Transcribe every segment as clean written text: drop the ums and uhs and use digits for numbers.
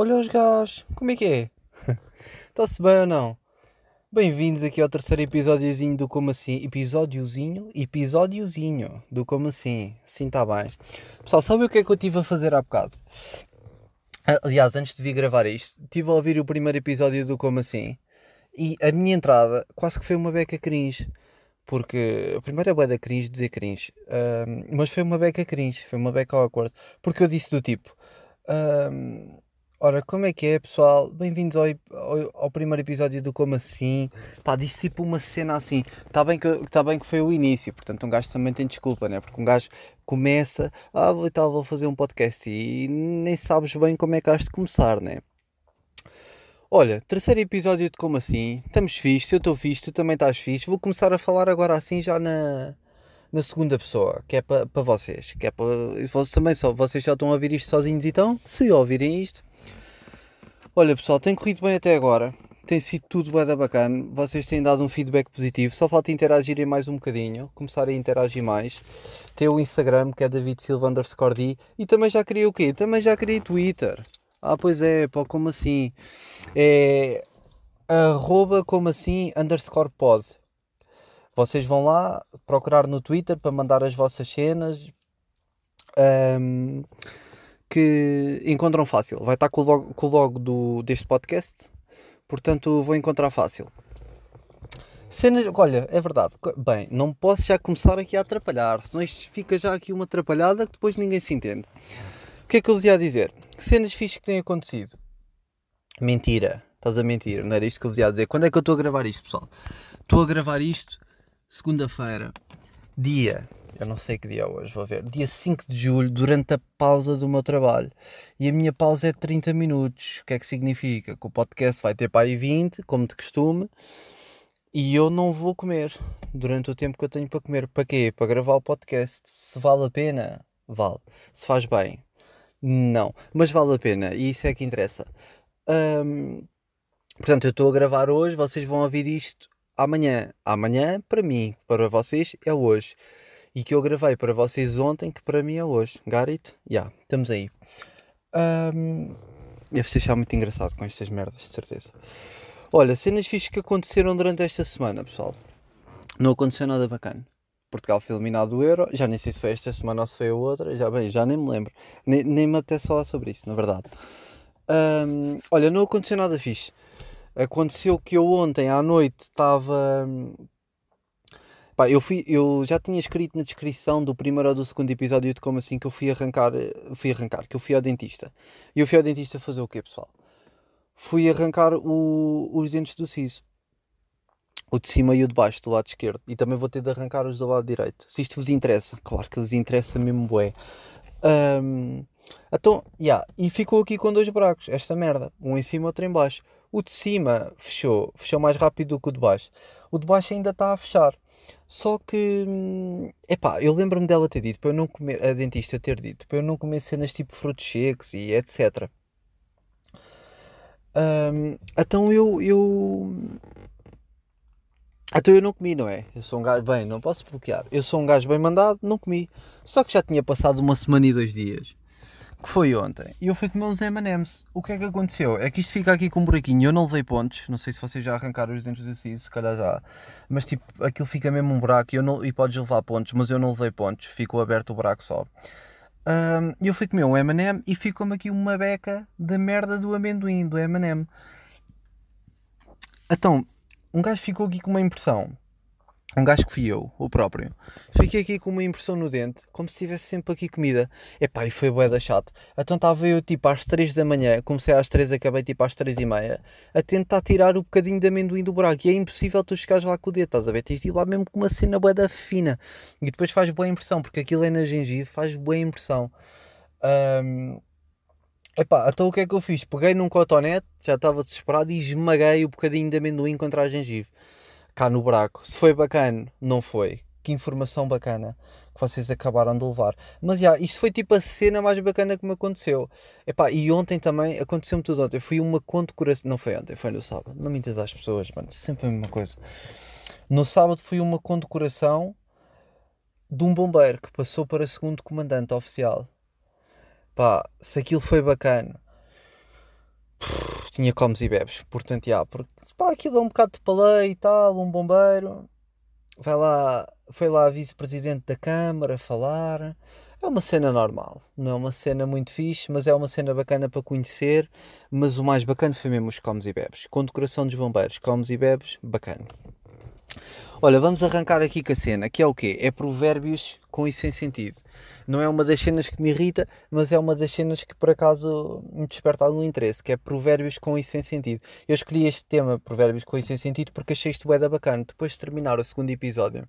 Olha os gajos, como é que é? Está-se bem ou não? Bem-vindos aqui ao terceiro episódiozinho do Como Assim. Episódiozinho do Como Assim. Sim, está bem. Pessoal, sabe o que é que eu estive a fazer há bocado? Aliás, antes de vir gravar isto, estive a ouvir o primeiro episódio do Como Assim. E a minha entrada quase que foi uma beca cringe. Porque a primeira beca cringe, dizer cringe. Mas foi uma beca cringe, foi uma beca awkward. Porque eu disse do tipo... Ora, como é que é, pessoal? Bem-vindos ao primeiro episódio do Como Assim. Pá, disse tipo uma cena assim. Está bem que foi o início, portanto um gajo também tem desculpa, né? Porque um gajo começa, vou fazer um podcast e nem sabes bem como é que has de começar, né? Olha, terceiro episódio de Como Assim. Estamos fixe, eu estou fixe, tu também estás fixe. Vou começar a falar agora assim já na segunda pessoa, que é para vocês. Que é para também só. Vocês já estão a ouvir isto sozinhos, então, se ouvirem isto... Olha pessoal, tem corrido bem até agora, tem sido tudo bué da bacana, vocês têm dado um feedback positivo, só falta interagirem mais um bocadinho, começar a interagir mais, tem o Instagram que é davidsilva_d e também já criei o quê? Também já criei Twitter, pois é, pô, como assim, é @comoassim_pod, vocês vão lá procurar no Twitter para mandar as vossas cenas, que encontram fácil, vai estar com o logo deste podcast, portanto vou encontrar fácil. Cenas, olha, é verdade, bem, não posso já começar aqui a atrapalhar, senão isto fica já aqui uma atrapalhada que depois ninguém se entende. O que é que eu vos ia dizer? Cenas fixas que têm acontecido. Mentira, estás a mentir, não era isto que eu vos ia dizer. Quando é que eu estou a gravar isto, pessoal? Estou a gravar isto segunda-feira, eu não sei que dia é hoje, vou ver. Dia 5 de julho, durante a pausa do meu trabalho. E a minha pausa é de 30 minutos. O que é que significa? Que o podcast vai ter para aí 20, como de costume. E eu não vou comer durante o tempo que eu tenho para comer. Para quê? Para gravar o podcast. Se vale a pena? Vale. Se faz bem? Não. Mas vale a pena. E isso é que interessa. Portanto, eu estou a gravar hoje. Vocês vão ouvir isto amanhã. Amanhã, para mim, para vocês, é hoje. E que eu gravei para vocês ontem, que para mim é hoje. Garito? Estamos aí. Deves deixar muito engraçado com estas merdas, de certeza. Olha, cenas fixas que aconteceram durante esta semana, pessoal. Não aconteceu nada bacana. Portugal foi eliminado do Euro. Já nem sei se foi esta semana ou se foi a outra. Já nem me lembro. Nem me apetece falar sobre isso, na verdade. Olha, não aconteceu nada fixe. Aconteceu que eu ontem à noite estava... Eu já tinha escrito na descrição do primeiro ou do segundo episódio de Como Assim que eu fui ao dentista. E eu fui ao dentista fazer o quê, pessoal? Fui arrancar os dentes do siso. O de cima e o de baixo, do lado esquerdo. E também vou ter de arrancar os do lado direito. Se isto vos interessa. Claro que vos interessa mesmo, bué. E ficou aqui com dois buracos, esta merda. Um em cima, outro em baixo. O de cima fechou mais rápido do que o de baixo. O de baixo ainda está a fechar. Só que, eu lembro-me dela ter dito, a dentista ter dito, para eu não comer cenas tipo frutos secos e etc. Então eu não comi, não é? Eu sou um gajo, bem, não posso bloquear. Eu sou um gajo bem mandado, não comi. Só que já tinha passado uma semana e 2 dias, que foi ontem, e eu fui comer uns M&M's. O que é que aconteceu? É que isto fica aqui com um buraquinho, eu não levei pontos, não sei se vocês já arrancaram os dentes do siso, se calhar já, mas tipo, aquilo fica mesmo um buraco e podes levar pontos, mas eu não levei pontos, ficou aberto o buraco só. Eu fui comer um M&M e ficou-me aqui uma beca da merda do amendoim, do M&M. Então, um gajo ficou aqui com uma impressão, um gajo que fui eu, o próprio, fiquei aqui com uma impressão no dente, como se tivesse sempre aqui comida, e foi bué da chato. Então estava eu tipo às 3 da manhã, comecei às 3, acabei tipo às 3:30, a tentar tirar o bocadinho de amendoim do buraco, e é impossível tu chegares lá com o dedo, estás a ver, tens de ir lá mesmo com uma cena bué da fina, e depois faz boa impressão, porque aquilo é na gengiva, faz boa impressão. Então o que é que eu fiz? Peguei num cotonete, já estava desesperado, e esmaguei o bocadinho de amendoim contra a gengiva. Cá no buraco. Se foi bacana, não foi. Que informação bacana que vocês acabaram de levar. Mas isto foi tipo a cena mais bacana que me aconteceu. E ontem também, aconteceu-me tudo ontem. Foi uma condecoração, não foi ontem, foi no sábado. Não mintas às pessoas, mano, sempre a mesma coisa. No sábado foi uma condecoração de um bombeiro que passou para segundo comandante oficial. Se aquilo foi bacana. tinha comes e bebes, portanto, já, porque pá, aquilo é um bocado de paleio e tal, um bombeiro, vai lá, foi lá a vice-presidente da Câmara falar, é uma cena normal, não é uma cena muito fixe, mas é uma cena bacana para conhecer, mas o mais bacana foi mesmo os comes e bebes, com decoração dos bombeiros, comes e bebes, bacana. Olha, vamos arrancar aqui com a cena, que é o quê? É provérbios com e sem sentido. Não é uma das cenas que me irrita, mas é uma das cenas que por acaso me desperta algum interesse, que é provérbios com e sem sentido. Eu escolhi este tema, provérbios com e sem sentido, porque achei isto bué da bacana. Depois de terminar o segundo episódio,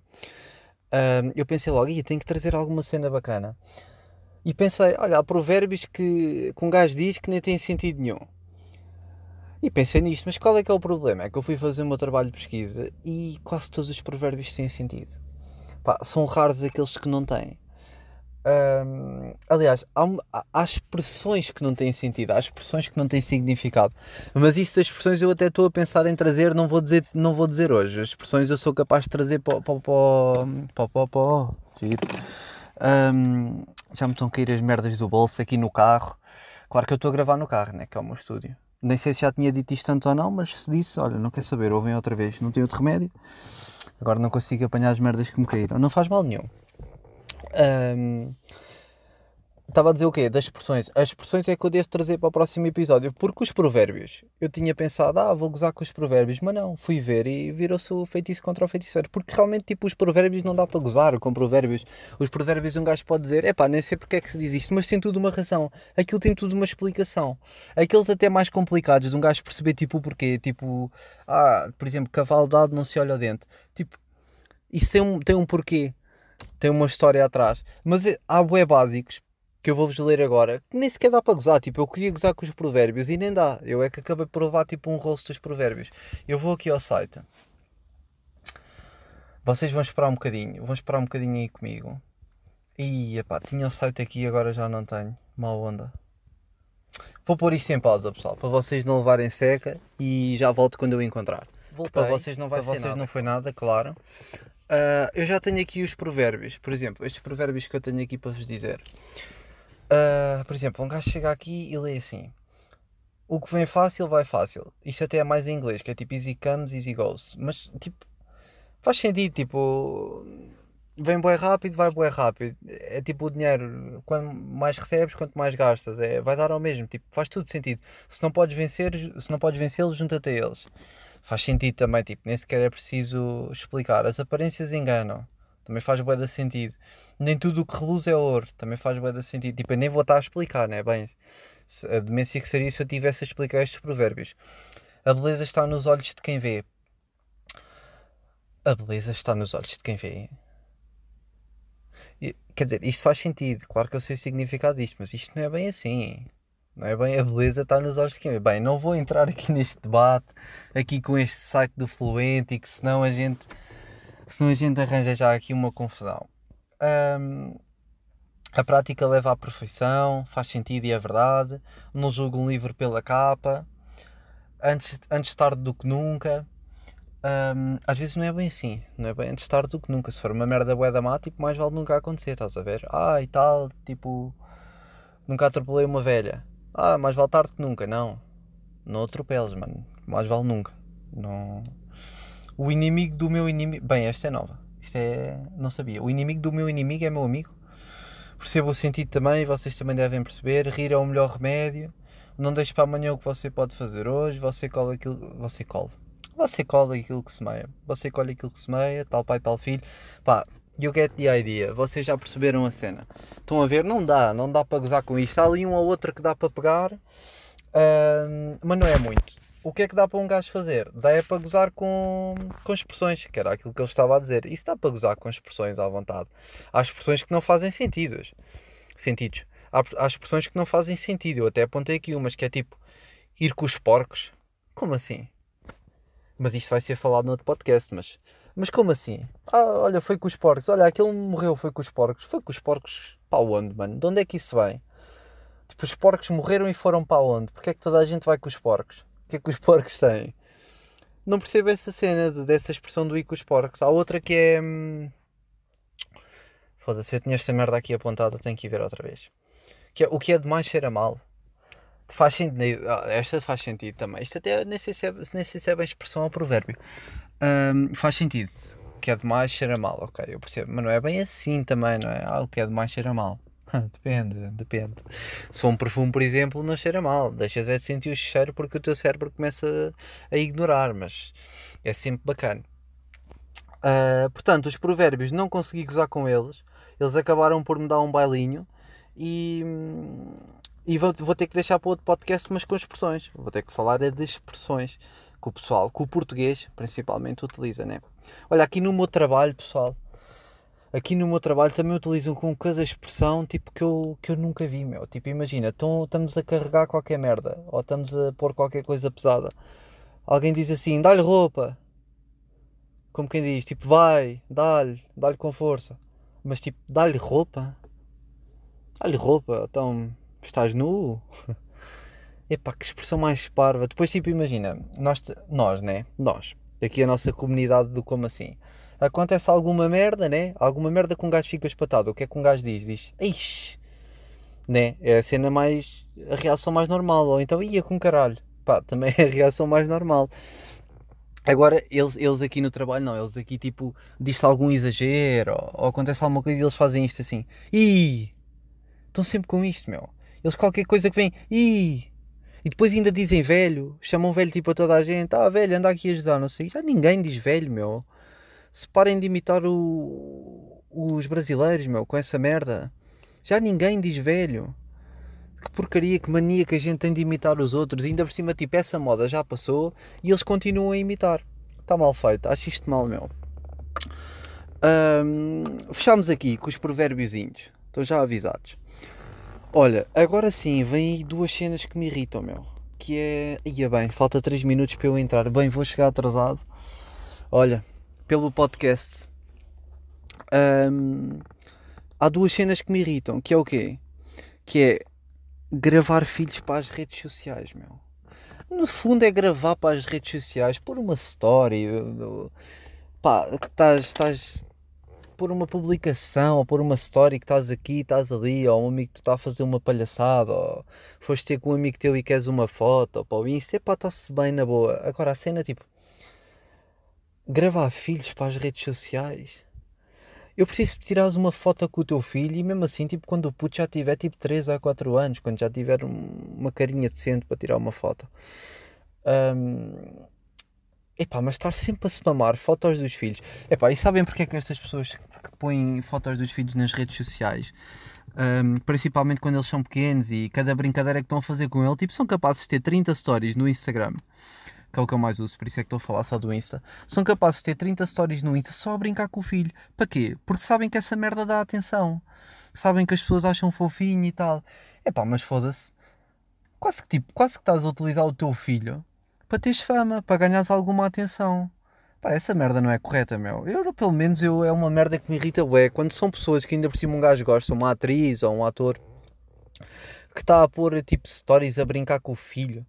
eu pensei logo, tenho que trazer alguma cena bacana. E pensei, olha, há provérbios que um gajo diz que nem tem sentido nenhum. E pensei nisto, mas qual é que é o problema? É que eu fui fazer o meu trabalho de pesquisa e quase todos os provérbios têm sentido. Pá, são raros aqueles que não têm. Aliás, há expressões que não têm sentido, há expressões que não têm significado. Mas isso das expressões eu até estou a pensar em trazer, não vou dizer hoje. As expressões eu sou capaz de trazer já me estão a cair as merdas do bolso aqui no carro. Claro que eu estou a gravar no carro, né, que é o meu estúdio. Nem sei se já tinha dito isto antes ou não, mas se disse, olha, não quer saber, ouvem outra vez, não tem outro remédio. Agora não consigo apanhar as merdas que me caíram, não faz mal nenhum. Estava a dizer o quê? Das expressões. As expressões é que eu devo trazer para o próximo episódio, porque os provérbios, eu tinha pensado, vou gozar com os provérbios, mas não, fui ver e virou-se o feitiço contra o feiticeiro, porque realmente, tipo, os provérbios não dá para gozar com provérbios. Os provérbios um gajo pode dizer, nem sei porque é que se diz isto, mas tem tudo uma razão, aquilo tem tudo uma explicação. Aqueles até mais complicados de um gajo perceber, tipo, o porquê, tipo, por exemplo, cavalo dado não se olha ao dente, tipo, isso tem um porquê. Tem uma história atrás, mas há bué básicos que eu vou-vos ler agora que nem sequer dá para gozar, tipo, eu queria gozar com os provérbios e nem dá, eu é que acabei por levar tipo um rosto dos provérbios. Eu vou aqui ao site, vocês vão esperar um bocadinho aí comigo. Tinha o site aqui, agora já não tenho, mau onda. Vou pôr isto em pausa, pessoal, para vocês não levarem seca, e já volto quando eu encontrar. Voltei, para vocês não vai ser nada. Não foi nada, claro. Eu já tenho aqui os provérbios, por exemplo, estes provérbios que eu tenho aqui para vos dizer. Por exemplo, um gajo chega aqui e lê assim: o que vem fácil, vai fácil. Isto até é mais em inglês, que é tipo easy comes, easy goes. Mas, tipo, faz sentido, tipo, vem bué rápido, vai bué rápido. É tipo o dinheiro, quanto mais recebes, quanto mais gastas, vai dar ao mesmo, tipo, faz tudo sentido. Se não podes vencê-los, junta-te a eles. Faz sentido também, tipo, nem sequer é preciso explicar. As aparências enganam, também faz bué de sentido. Nem tudo o que reluz é ouro, também faz bué de sentido. Tipo, eu nem vou estar a explicar, né? Bem, a demência que seria se eu tivesse a explicar estes provérbios. A beleza está nos olhos de quem vê. Quer dizer, isto faz sentido, claro que eu sei o significado disto, mas isto não é bem assim. Não é bem, a beleza está nos olhos de quem vê. Bem, não vou entrar aqui neste debate, aqui com este site do Fluente, e que senão a gente arranja já aqui uma confusão. A prática leva à perfeição, faz sentido e é verdade. Não julgo um livro pela capa. Antes tarde do que nunca. Às vezes não é bem assim, não é bem antes tarde do que nunca. Se for uma merda bué da má, tipo, mais vale nunca acontecer, estás a ver? E tal, tipo, nunca atropelei uma velha. Mais vale tarde que nunca. Não atropeles, mano. Mais vale nunca. Não. O inimigo do meu inimigo... Bem, esta é nova. Isto é... Não sabia. O inimigo do meu inimigo é meu amigo. Percebo o sentido também. Vocês também devem perceber. Rir é o melhor remédio. Não deixe para amanhã o que você pode fazer hoje. Você colhe aquilo que semeia. Tal pai, tal filho. Pá... You get the idea, vocês já perceberam a cena. Estão a ver? Não dá para gozar com isto. Há ali um ou outro que dá para pegar, mas não é muito. O que é que dá para um gajo fazer? Dá para gozar com expressões, que era aquilo que eu estava a dizer. Isso dá para gozar com expressões à vontade. Há expressões que não fazem sentidos. Há expressões que não fazem sentido. Eu até apontei aqui umas que é tipo, ir com os porcos. Como assim? Mas isto vai ser falado noutro podcast, mas como assim? Olha, foi com os porcos. Olha, aquele morreu, foi com os porcos. Foi com os porcos para onde, mano? De onde é que isso vem? Tipo, os porcos morreram e foram para onde? Porque é que toda a gente vai com os porcos? O que é que os porcos têm? Não percebo essa cena dessa expressão do ir com os porcos. Há outra que é... Foda-se, eu tinha esta merda aqui apontada, tenho que ir ver outra vez. Que é, o que é demais cheira mal. Faz sentido. Esta faz sentido também. Isto até nem sei se é bem expressão ou provérbio. Faz sentido. O que é demais cheira mal, ok, eu percebo. Mas não é bem assim também, não é? O que é demais cheira mal. Depende. Se for um perfume, por exemplo, não cheira mal. Deixas é de sentir o cheiro porque o teu cérebro começa a ignorar, mas é sempre bacana. Portanto, os provérbios, não consegui gozar com eles. Eles acabaram por me dar um bailinho e vou ter que deixar para outro podcast, mas com expressões. Vou ter que falar de expressões que o pessoal, que o português principalmente utiliza, né? Olha, aqui no meu trabalho, pessoal, também utilizam com cada expressão tipo que eu nunca vi, meu. Tipo, imagina, estamos a carregar qualquer merda ou estamos a pôr qualquer coisa pesada. Alguém diz assim, dá-lhe roupa. Como quem diz, tipo, vai, dá-lhe com força. Mas tipo, dá-lhe roupa? Dá-lhe roupa, então, estás nu? Epá, que expressão mais parva. Depois, tipo, imagina, nós, aqui a nossa comunidade do como assim. Acontece alguma merda, né? Alguma merda que um gajo fica espatado. O que é que um gajo diz? Diz, ixi, né? É a cena mais, a reação mais normal. Ou então, ia com caralho. Pá, também é a reação mais normal. Agora, eles aqui no trabalho, não, eles aqui, tipo, diz-se algum exagero, ou acontece alguma coisa e eles fazem isto assim. Ih! Estão sempre com isto, meu. Eles qualquer coisa que vem, ih! E depois ainda dizem velho, chamam velho tipo a toda a gente, velho, anda aqui a ajudar, não sei. Já ninguém diz velho, meu. Se parem de imitar os brasileiros, meu, com essa merda. Já ninguém diz velho. Que porcaria, que mania que a gente tem de imitar os outros, e ainda por cima, tipo, essa moda já passou e eles continuam a imitar. Está mal feito, acho isto mal, meu. Fechamos aqui com os provérbios. Estão já avisados. Olha, agora sim, vem aí duas cenas que me irritam, meu. Que é... ia bem, falta 3 minutos para eu entrar. Bem, vou chegar atrasado. Olha, pelo podcast. Há duas cenas que me irritam, que é o quê? Que é... gravar filhos para as redes sociais, meu. No fundo é gravar para as redes sociais, pôr uma story, pá, que estás por uma publicação, ou por uma story que estás aqui, estás ali, ou um amigo que tu está a fazer uma palhaçada, ou foste ter com um amigo teu e queres uma foto, ou pá, o Insta, pá, está-se bem na boa. Agora a cena, tipo, gravar filhos para as redes sociais... Eu preciso que tirares uma foto com o teu filho e mesmo assim, tipo, quando o puto já tiver tipo 3 a 4 anos, quando já tiver uma carinha decente para tirar uma foto. Epá, mas estar sempre a spamar fotos dos filhos. Epá, e sabem porque é que estas pessoas que põem fotos dos filhos nas redes sociais, principalmente quando eles são pequenos e cada brincadeira que estão a fazer com ele, tipo, são capazes de ter 30 stories no Instagram, que é o que eu mais uso, por isso é que estou a falar só do Insta, são capazes de ter 30 stories no Insta só a brincar com o filho. Para quê? Porque sabem que essa merda dá atenção. Sabem que as pessoas acham fofinho e tal. Epá, mas foda-se. Quase que estás a utilizar o teu filho para teres fama, para ganhares alguma atenção. Pá, essa merda não é correta, meu. Pelo menos, é uma merda que me irrita, ué. Quando são pessoas que ainda por cima um gajo gosta, uma atriz ou um ator, que está a pôr, tipo, stories a brincar com o filho.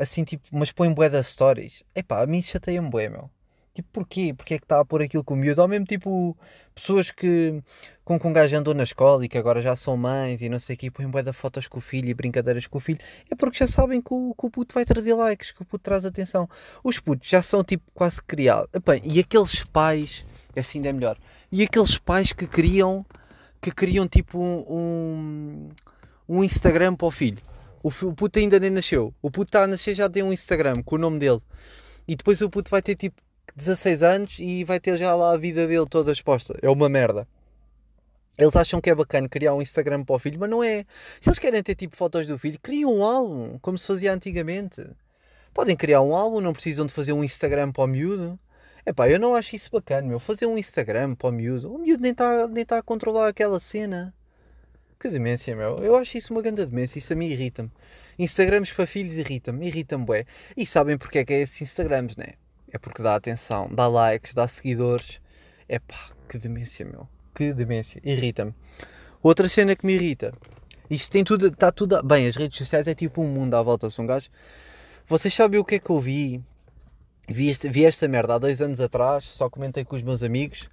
Assim, tipo, mas põe bué das stories. Epá, a mim chateia-me bué, meu. Tipo, porquê? Porque é que está a pôr aquilo com o miúdo? Ou mesmo, tipo, pessoas que com um gajo andou na escola e que agora já são mães e não sei o quê, põem bué das fotos com o filho e brincadeiras com o filho. É porque já sabem que o puto vai trazer likes, que o puto traz atenção. Os putos já são, tipo, quase criados. Epá, e aqueles pais... assim ainda é melhor. E aqueles pais que criam tipo, um Instagram para o filho. O puto ainda nem nasceu. O puto está a nascer já tem um Instagram com o nome dele. E depois o puto vai ter tipo 16 anos e vai ter já lá a vida dele toda exposta. É uma merda. Eles acham que é bacana criar um Instagram para o filho, mas não é. Se eles querem ter tipo fotos do filho, criam um álbum, como se fazia antigamente. Podem criar um álbum, não precisam de fazer um Instagram para o miúdo. Epá, eu não acho isso bacana, meu. Fazer um Instagram para o miúdo. O miúdo nem está a controlar aquela cena. Que demência, meu. Eu acho isso uma grande demência. Isso a mim irrita-me. Instagrams para filhos irrita-me. Irrita-me, bué. E sabem porque é que é esses Instagrams, né? É porque dá atenção, dá likes, dá seguidores. É pá, que demência, meu. Que demência. Irrita-me. Outra cena que me irrita. Isto tem tudo, está tudo... Bem, as redes sociais é tipo um mundo à volta. São gajos. Vocês sabem o que é que eu vi? Vi esta merda há 2 anos atrás. Só comentei com os meus amigos.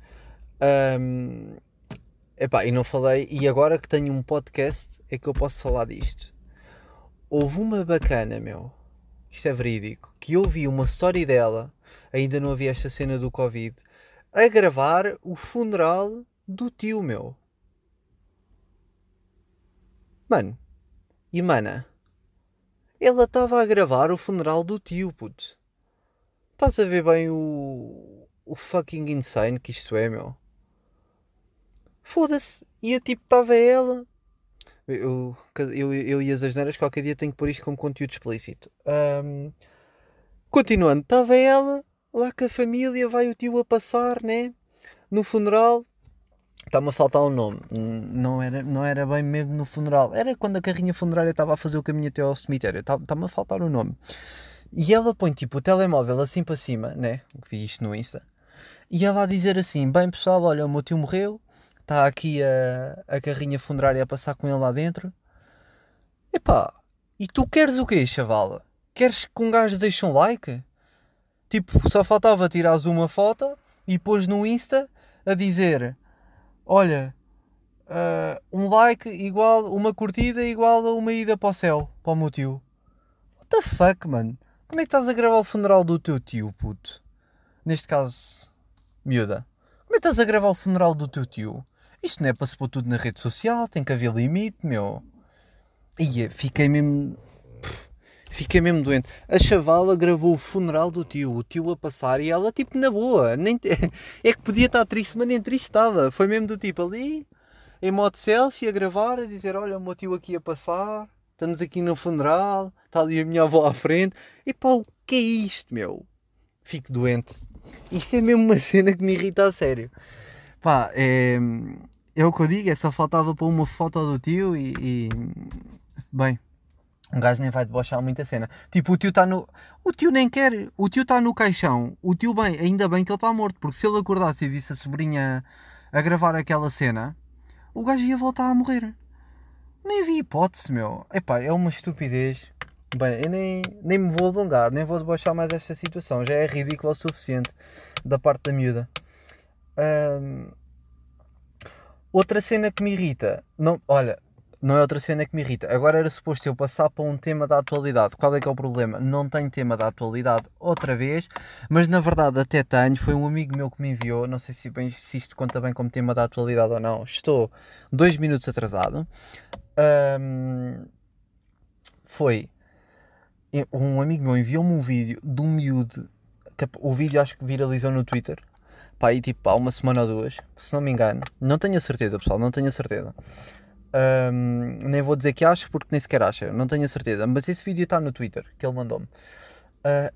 Epá, e não falei, e agora que tenho um podcast é que eu posso falar disto. Houve uma bacana, meu, isto é verídico, que eu vi uma story dela, ainda não havia esta cena do Covid, a gravar o funeral do tio, meu. Mano, e mana, ela estava a gravar o funeral do tio, puto. Estás a ver bem o fucking insane que isto é, meu? Foda-se, e a tipo estava ela... Eu e as asneiras, qualquer dia tenho que pôr isto como conteúdo explícito. Continuando, estava ela lá com a família, vai o tio a passar, né? No funeral, está-me a faltar um nome, não era bem mesmo no funeral, era quando a carrinha funerária estava a fazer o caminho até ao cemitério, está-me a faltar um nome. E ela põe tipo o telemóvel assim para cima, né? Vi isto no Insta, e ela a dizer assim: bem pessoal, olha, o meu tio morreu, está aqui a carrinha funerária a passar com ele lá dentro. Epá, e tu queres o quê, chavala? Queres que um gajo deixe um like? Tipo, só faltava tirares uma foto e pôs no Insta a dizer: olha, um like igual, uma curtida igual a uma ida para o céu, para o meu tio. What the fuck, mano? Como é que estás a gravar o funeral do teu tio, puto? Neste caso, miúda. Como é que estás a gravar o funeral do teu tio? Isto não é para se pôr tudo na rede social, tem que haver limite, meu. E fiquei mesmo doente. A chavala gravou o funeral do tio, o tio a passar, e ela tipo na boa. Nem é que podia estar triste, mas nem triste estava. Foi mesmo do tipo ali, em modo selfie, a gravar, a dizer: olha, o meu tio aqui a passar, estamos aqui no funeral, está ali a minha avó à frente. E pá, o que é isto, meu? Fico doente. Isto é mesmo uma cena que me irrita a sério. Pá, é o que eu digo, é só faltava para uma foto do tio e... Bem, um gajo nem vai debochar muita cena. Tipo, o tio está no... O tio nem quer... O tio está no caixão. O tio, bem, ainda bem que ele está morto, porque se ele acordasse e visse a sobrinha a gravar aquela cena, o gajo ia voltar a morrer. Nem vi hipótese, meu. Epá, é uma estupidez... Bem, eu nem me vou alongar, nem vou debochar mais esta situação, já é ridículo o suficiente da parte da miúda. Outra cena que me irrita, não é outra cena que me irrita, agora era suposto eu passar para um tema da atualidade. Qual é que é o problema? Não tenho tema da atualidade outra vez, mas na verdade até tenho, foi um amigo meu que me enviou, não sei se isto conta bem como tema da atualidade ou não, estou 2 minutos atrasado. Foi... Um amigo meu enviou-me um vídeo de um miúdo, que o vídeo acho que viralizou no Twitter, pá, aí tipo há uma semana ou duas, se não me engano, não tenho a certeza, pessoal, não tenho a certeza, nem vou dizer que acho porque nem sequer acho, não tenho a certeza, mas esse vídeo está no Twitter, que ele mandou-me,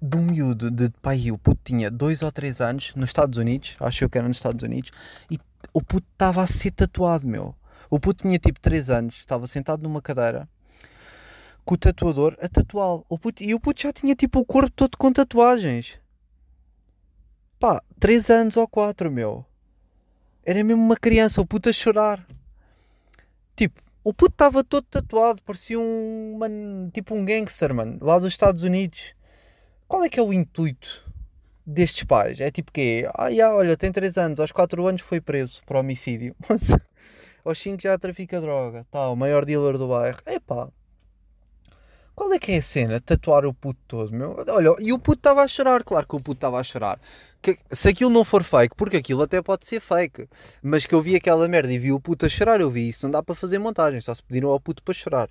de um miúdo, pá, aí o puto tinha 2 ou 3 anos, nos Estados Unidos, acho eu que era nos Estados Unidos, e o puto estava a ser tatuado, meu, o puto tinha tipo 3 anos, estava sentado numa cadeira, com o tatuador a tatuá-lo. E o puto já tinha tipo o corpo todo com tatuagens. Pá, 3 anos ou 4, meu. Era mesmo uma criança, o puto a chorar. Tipo, o puto estava todo tatuado, parecia um gangster, mano, lá dos Estados Unidos. Qual é que é o intuito destes pais? É tipo que olha, tem 3 anos, aos 4 anos foi preso por homicídio. Aos 5 já trafica droga, tal, o maior dealer do bairro. Epá. Qual é que é a cena? Tatuar o puto todo, meu? Olha, e o puto estava a chorar, claro que o puto estava a chorar. Se aquilo não for fake, porque aquilo até pode ser fake, mas que eu vi aquela merda e vi o puto a chorar, eu vi isso, não dá para fazer montagem, só se pediram ao puto para chorar.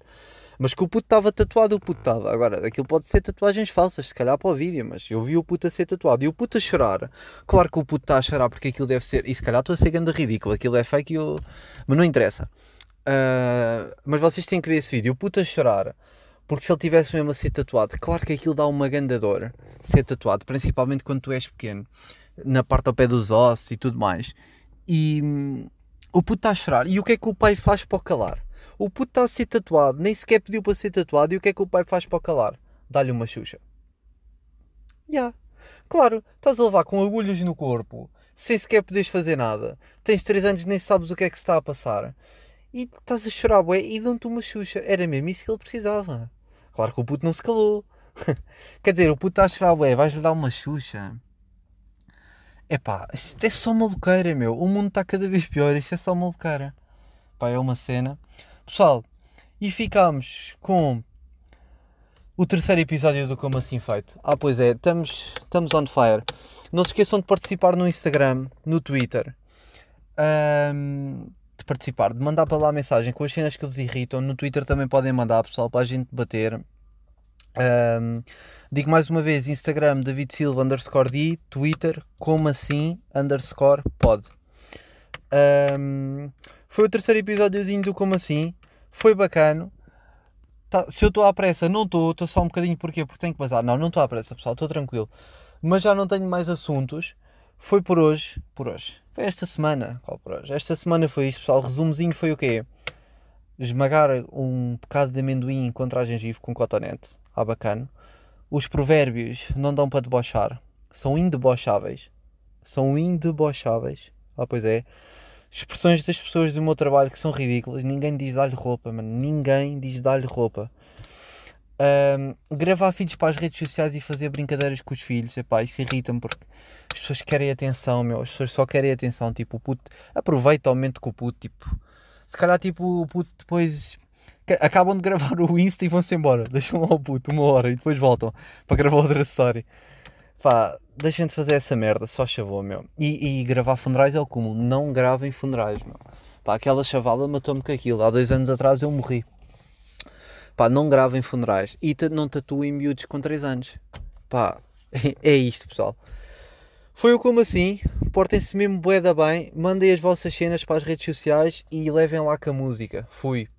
Mas que o puto estava tatuado, o puto estava. Agora, aquilo pode ser tatuagens falsas, se calhar para o vídeo, mas eu vi o puto a ser tatuado. E o puto a chorar, claro que o puto está a chorar porque aquilo deve ser, e se calhar estou a ser grande ridículo, aquilo é fake, mas não interessa. Mas vocês têm que ver esse vídeo, o puto a chorar. Porque se ele tivesse mesmo a ser tatuado, claro que aquilo dá uma grande dor, ser tatuado, principalmente quando tu és pequeno, na parte ao pé dos ossos e tudo mais. E o puto está a chorar. E o que é que o pai faz para o calar? O puto está a ser tatuado, nem sequer pediu para ser tatuado, e o que é que o pai faz para o calar? Dá-lhe uma xuxa. Já. Yeah. Claro, estás a levar com agulhas no corpo, sem sequer poderes fazer nada. Tens 3 anos, nem sabes o que é que se está a passar. E estás a chorar, bué, e dão-te uma xuxa. Era mesmo isso que ele precisava. Claro que o puto não se calou. Quer dizer, o puto está a chorar, ué, vais-lhe dar uma xuxa. Epá, isto é só maluqueira, meu. O mundo está cada vez pior, isto é só maluqueira. Pá, é uma cena. Pessoal, e ficámos com o terceiro episódio do Como Assim Feito. Ah, pois é, estamos on fire. Não se esqueçam de participar no Instagram, no Twitter. De participar, de mandar para lá a mensagem com as cenas que vos irritam. No Twitter também podem mandar, pessoal, para a gente bater. Digo mais uma vez, Instagram, davidsilva_di, Twitter, como assim, _pod. Foi o terceiro episódiozinho do Como Assim. Foi bacano. Tá, se eu estou à pressa, não estou só um bocadinho, porquê? Porque tenho que bazar. Não estou à pressa, pessoal, estou tranquilo. Mas já não tenho mais assuntos. Foi por hoje, Foi esta semana. Qual por hoje? Esta semana foi isto, pessoal. O resumozinho foi o quê? Esmagar um bocado de amendoim contra a gengiva com cotonete. Ah, bacana. Os provérbios não dão para debochar. São indebocháveis. Ah, pois é. Expressões das pessoas do meu trabalho que são ridículas. Ninguém diz dar-lhe roupa, mano. Gravar filhos para as redes sociais e fazer brincadeiras com os filhos. Epá, isso irrita-me porque as pessoas querem atenção, meu. As pessoas só querem atenção. Tipo, o puto aproveita o momento com o puto. Tipo, se calhar, tipo, o puto depois... Acabam de gravar o Insta e vão-se embora. Deixam lá o puto 1 hora e depois voltam para gravar outra story. Pá, deixem de fazer essa merda, só chavou, meu. E gravar funerais é o cúmulo. Não gravem funerais, meu. Pá, aquela chavala matou-me com aquilo. Há 2 anos atrás eu morri. Pá, não gravem funerais. E não tatuem miúdos com 3 anos. Pá, é isto, pessoal. Foi o Como Assim. Portem-se mesmo bué da bem. Mandem as vossas cenas para as redes sociais e levem lá com a música. Fui.